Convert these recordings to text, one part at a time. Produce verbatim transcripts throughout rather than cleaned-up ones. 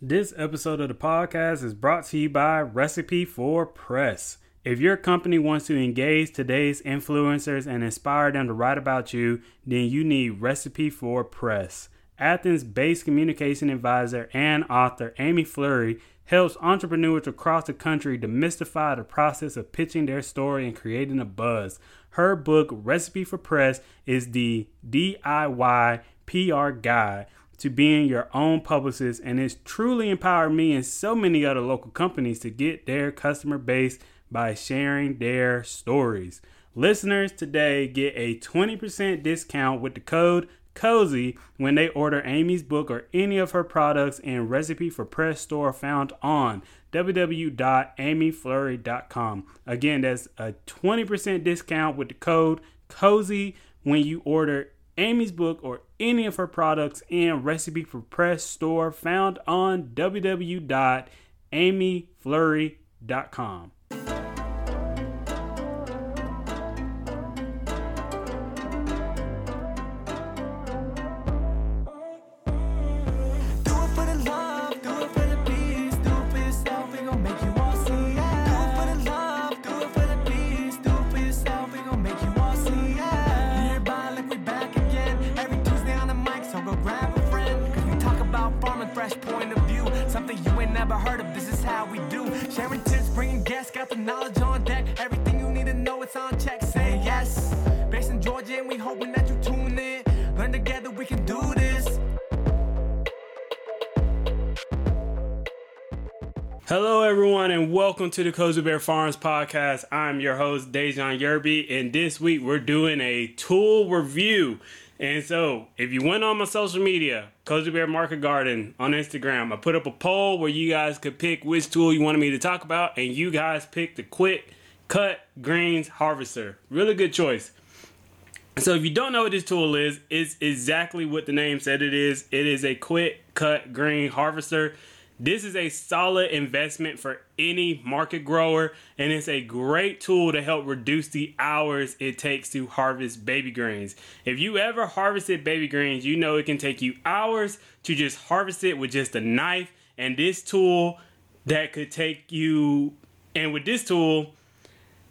This episode of the podcast is brought to you by Recipe for Press. If your company wants to engage today's influencers and inspire them to write about you, then you need Recipe for Press. Athens-based communication advisor and author Amy Flurry helps entrepreneurs across the country demystify the process of pitching their story and creating a buzz. Her book, Recipe for Press, is the D I Y P R guide to being your own publicist, and it's truly empowered me and so many other local companies to get their customer base by sharing their stories. Listeners today get a twenty percent discount with the code COZY when they order Amy's book or any of her products in Recipe for Press store found on w w w dot amy flurry dot com. Again, that's a twenty percent discount with the code COZY when you order Amy's book or any of her products in Recipe for Press store found on w w w dot amy flurry dot com. Hello, everyone, and welcome to the Cozy Bear Farms Podcast. I'm your host, Deijhon Yerby, and this week we're doing a tool review. And so, if you went on my social media, Cozy Bear Market Garden on Instagram, I put up a poll where you guys could pick which tool you wanted me to talk about, and you guys picked the Quick Cut Greens Harvester. Really good choice. So, if you don't know what this tool is, it's exactly what the name said it is. It is a Quick Cut Green Harvester. This is a solid investment for any market grower, and it's a great tool to help reduce the hours it takes to harvest baby greens. If you ever harvested baby greens, you know it can take you hours to just harvest it with just a knife, and this tool that could take you, and with this tool,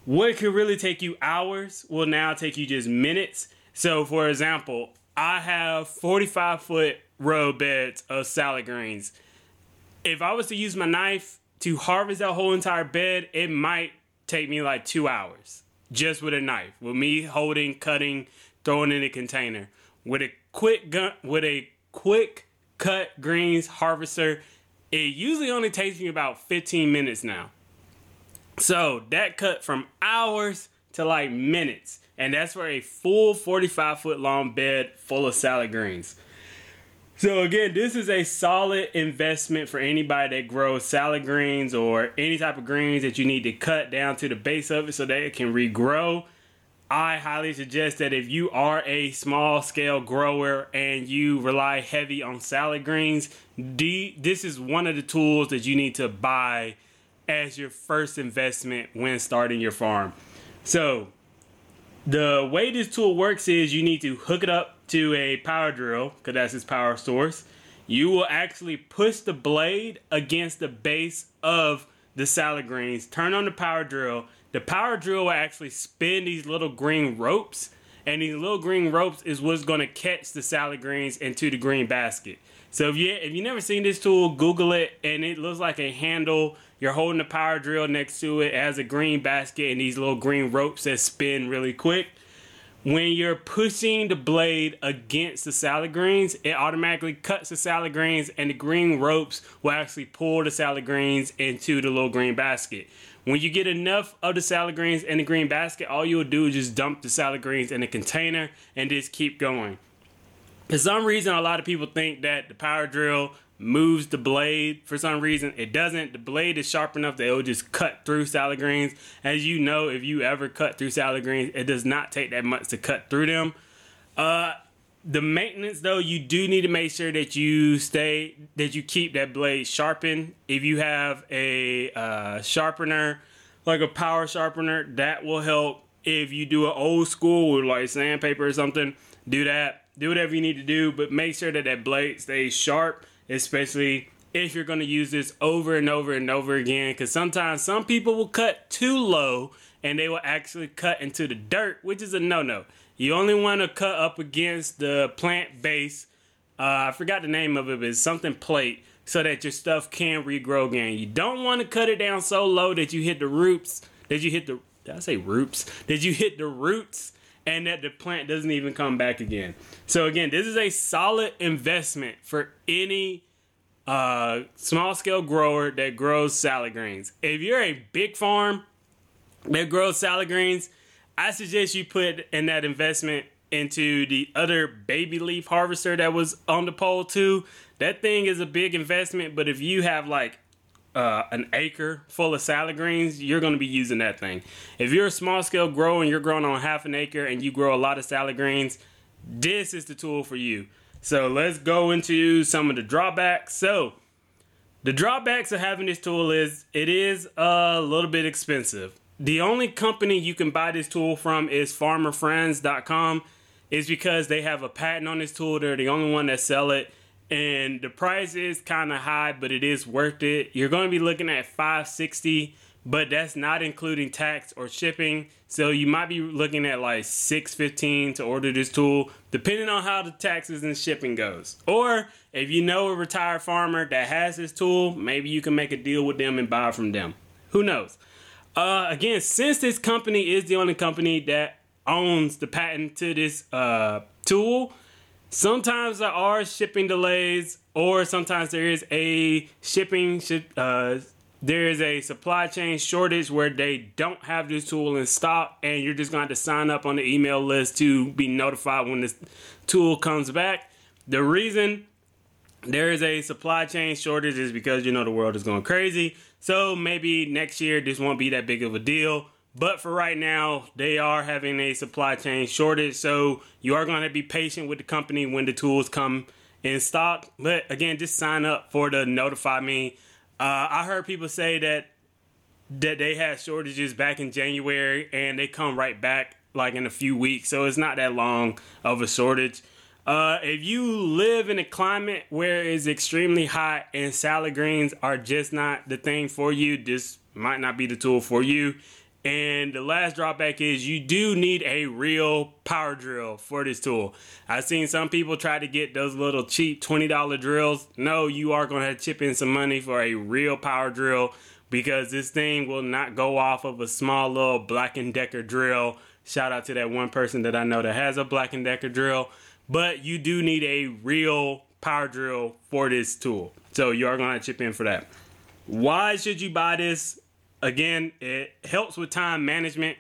what could really take you hours will now take you just minutes. So for example, I have forty-five foot row beds of salad greens. If I was to use my knife to harvest that whole entire bed, it might take me like two hours just with a knife, with me holding, cutting, throwing in a container. With a quick gun, with a quick cut greens harvester, it usually only takes me about fifteen minutes now. So that cut from hours to like minutes, and that's for a full forty-five foot long bed full of salad greens. So again, this is a solid investment for anybody that grows salad greens or any type of greens that you need to cut down to the base of it so that it can regrow. I highly suggest that if you are a small scale grower and you rely heavy on salad greens, this is one of the tools that you need to buy as your first investment when starting your farm. So the way this tool works is you need to hook it up to a power drill, because that's its power source. You will actually push the blade against the base of the salad greens, turn on the power drill. The power drill will actually spin these little green ropes, and these little green ropes is what's going to catch the salad greens into the green basket. So if you if you've never seen this tool, Google it, and it looks like a handle. You're holding the power drill next to it as a green basket, and these little green ropes that spin really quick. When you're pushing the blade against the salad greens, it automatically cuts the salad greens, and the green ropes will actually pull the salad greens into the little green basket. When you get enough of the salad greens in the green basket, all you'll do is just dump the salad greens in a container and just keep going. For some reason, a lot of people think that the power drill moves the blade. For some reason, it doesn't. The blade is sharp enough that it will just cut through salad greens. As you know, if you ever cut through salad greens, it does not take that much to cut through them. Uh, the maintenance, though, you do need to make sure that you stay, that you keep that blade sharpened. If you have a uh, sharpener, like a power sharpener, that will help. If you do an old school with like sandpaper or something, do that. Do whatever you need to do, but make sure that that blade stays sharp, especially if you're going to use this over and over and over again, because sometimes some people will cut too low and they will actually cut into the dirt, which is a no-no. You only want to cut up against the plant base. Uh, I forgot the name of it, but it's something plate, so that your stuff can regrow again. You don't want to cut it down so low that you hit the roots, that you hit the, did I say roots? That you hit the roots and that the plant doesn't even come back again. So again, this is a solid investment for any uh, small-scale grower that grows salad greens. If you're a big farm that grows salad greens, I suggest you put in that investment into the other baby leaf harvester that was on the pole too. That thing is a big investment, but if you have like uh, an acre full of salad greens, you're going to be using that thing. If you're a small scale grower and you're growing on half an acre and you grow a lot of salad greens, this is the tool for you. So let's go into some of the drawbacks. So the drawbacks of having this tool is it is a little bit expensive. The only company you can buy this tool from is farmer friends dot com. It's because they have a patent on this tool. They're the only one that sell it. And the price is kind of high, but it is worth it. You're going to be looking at five hundred sixty dollars, but that's not including tax or shipping. So you might be looking at like six hundred fifteen dollars to order this tool, depending on how the taxes and shipping goes. Or if you know a retired farmer that has this tool, maybe you can make a deal with them and buy from them. Who knows? Uh, again, since this company is the only company that owns the patent to this uh, tool, sometimes there are shipping delays, or sometimes there is a shipping, uh, there is a supply chain shortage where they don't have this tool in stock, and you're just going to have to sign up on the email list to be notified when this tool comes back. The reason there is a supply chain shortage is because, you know, the world is going crazy. So maybe next year this won't be that big of a deal. But for right now, they are having a supply chain shortage. So you are going to be patient with the company when the tools come in stock. But again, just sign up for the notify me. Uh, I heard people say that that they had shortages back in January and they come right back like in a few weeks. So it's not that long of a shortage. Uh, if you live in a climate where it's extremely hot and salad greens are just not the thing for you, this might not be the tool for you. And the last drawback is you do need a real power drill for this tool. I've seen some people try to get those little cheap twenty dollars drills. No, you are going to have to chip in some money for a real power drill, because this thing will not go off of a small little Black and Decker drill. Shout out to that one person that I know that has a Black and Decker drill. But you do need a real power drill for this tool. So you are going to chip in for that. Why should you buy this? Again, it helps with time management.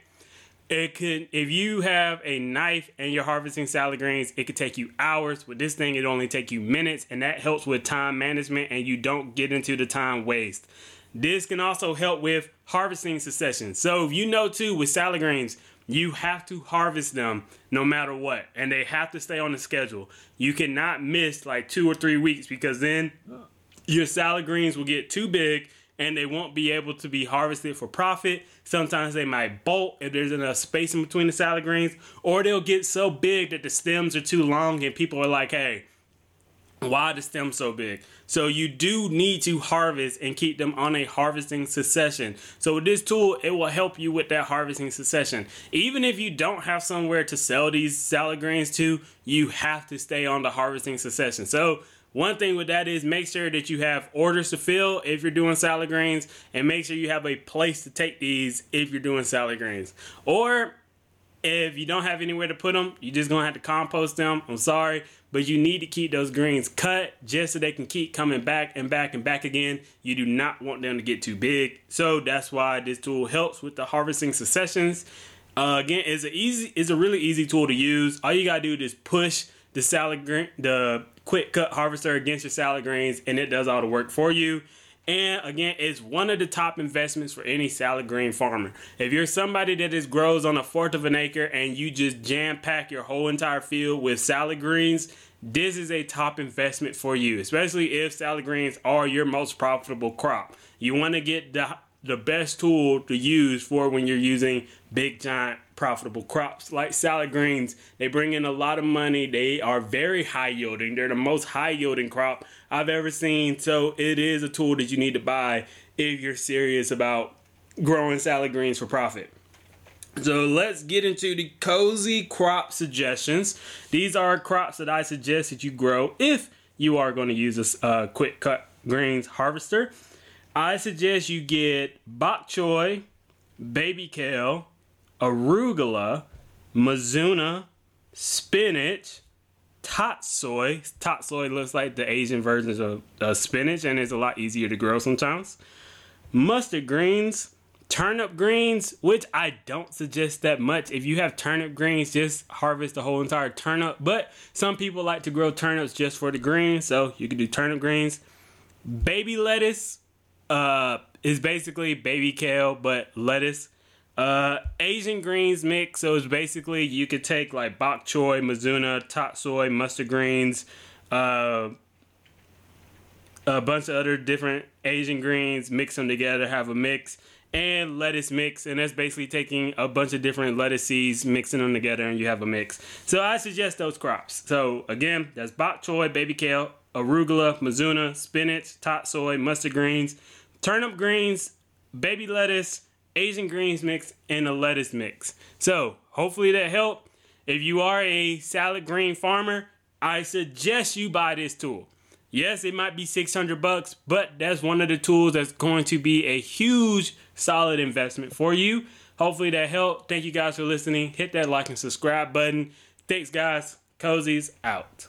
It could, if you have a knife and you're harvesting salad greens, it could take you hours. With this thing, it only take you minutes, and that helps with time management, and you don't get into the time waste. This can also help with harvesting succession. So if you know too, with salad greens, you have to harvest them no matter what, and they have to stay on the schedule. You cannot miss like two or three weeks, because then your salad greens will get too big and they won't be able to be harvested for profit. Sometimes they might bolt if there's enough space in between the salad greens, or they'll get so big that the stems are too long and people are like, hey, why are the stems so big? So you do need to harvest and keep them on a harvesting succession. So with this tool, it will help you with that harvesting succession. Even if you don't have somewhere to sell these salad greens to, you have to stay on the harvesting succession. So one thing with that is make sure that you have orders to fill if you're doing salad greens, and make sure you have a place to take these if you're doing salad greens. Or if you don't have anywhere to put them, you're just going to have to compost them. I'm sorry, but you need to keep those greens cut just so they can keep coming back and back and back again. You do not want them to get too big. So that's why this tool helps with the harvesting successions. Uh, again, it's, a easy, it's a really easy tool to use. All you got to do is push the salad green, the quick cut harvester against your salad greens, and it does all the work for you. And again, it's one of the top investments for any salad green farmer. If you're somebody that is grows on a fourth of an acre and you just jam pack your whole entire field with salad greens, this is a top investment for you, especially if salad greens are your most profitable crop. You want to get the, the best tool to use for when you're using big giant profitable crops like salad greens. They bring in a lot of money. They are very high yielding. They're the most high yielding crop I've ever seen. So it is a tool that you need to buy if you're serious about growing salad greens for profit. So let's get into the cozy crop suggestions. These are crops that I suggest that you grow if you are going to use a uh, quick cut greens harvester. I suggest you get bok choy, baby kale, arugula, mizuna, spinach, tatsoi. Tatsoi looks like the Asian versions of uh, spinach, and it's a lot easier to grow sometimes. Mustard greens, turnip greens, which I don't suggest that much. If you have turnip greens, just harvest the whole entire turnip. But some people like to grow turnips just for the greens, so you can do turnip greens. Baby lettuce uh, is basically baby kale, but lettuce. Uh, Asian greens mix, so it's basically you could take like bok choy, mizuna, tatsoi, mustard greens, uh, a bunch of other different Asian greens, mix them together, have a mix. And lettuce mix, and that's basically taking a bunch of different lettuce seeds, mixing them together, and you have a mix. So I suggest those crops. So again, that's bok choy, baby kale, arugula, mizuna, spinach, tatsoi, mustard greens, turnip greens, baby lettuce, Asian greens mix, and a lettuce mix. So hopefully that helped. If you are a salad green farmer, I suggest you buy this tool. Yes, it might be six hundred bucks, but that's one of the tools that's going to be a huge, solid investment for you. Hopefully that helped. Thank you guys for listening. Hit that like and subscribe button. Thanks, guys. Cozy's out.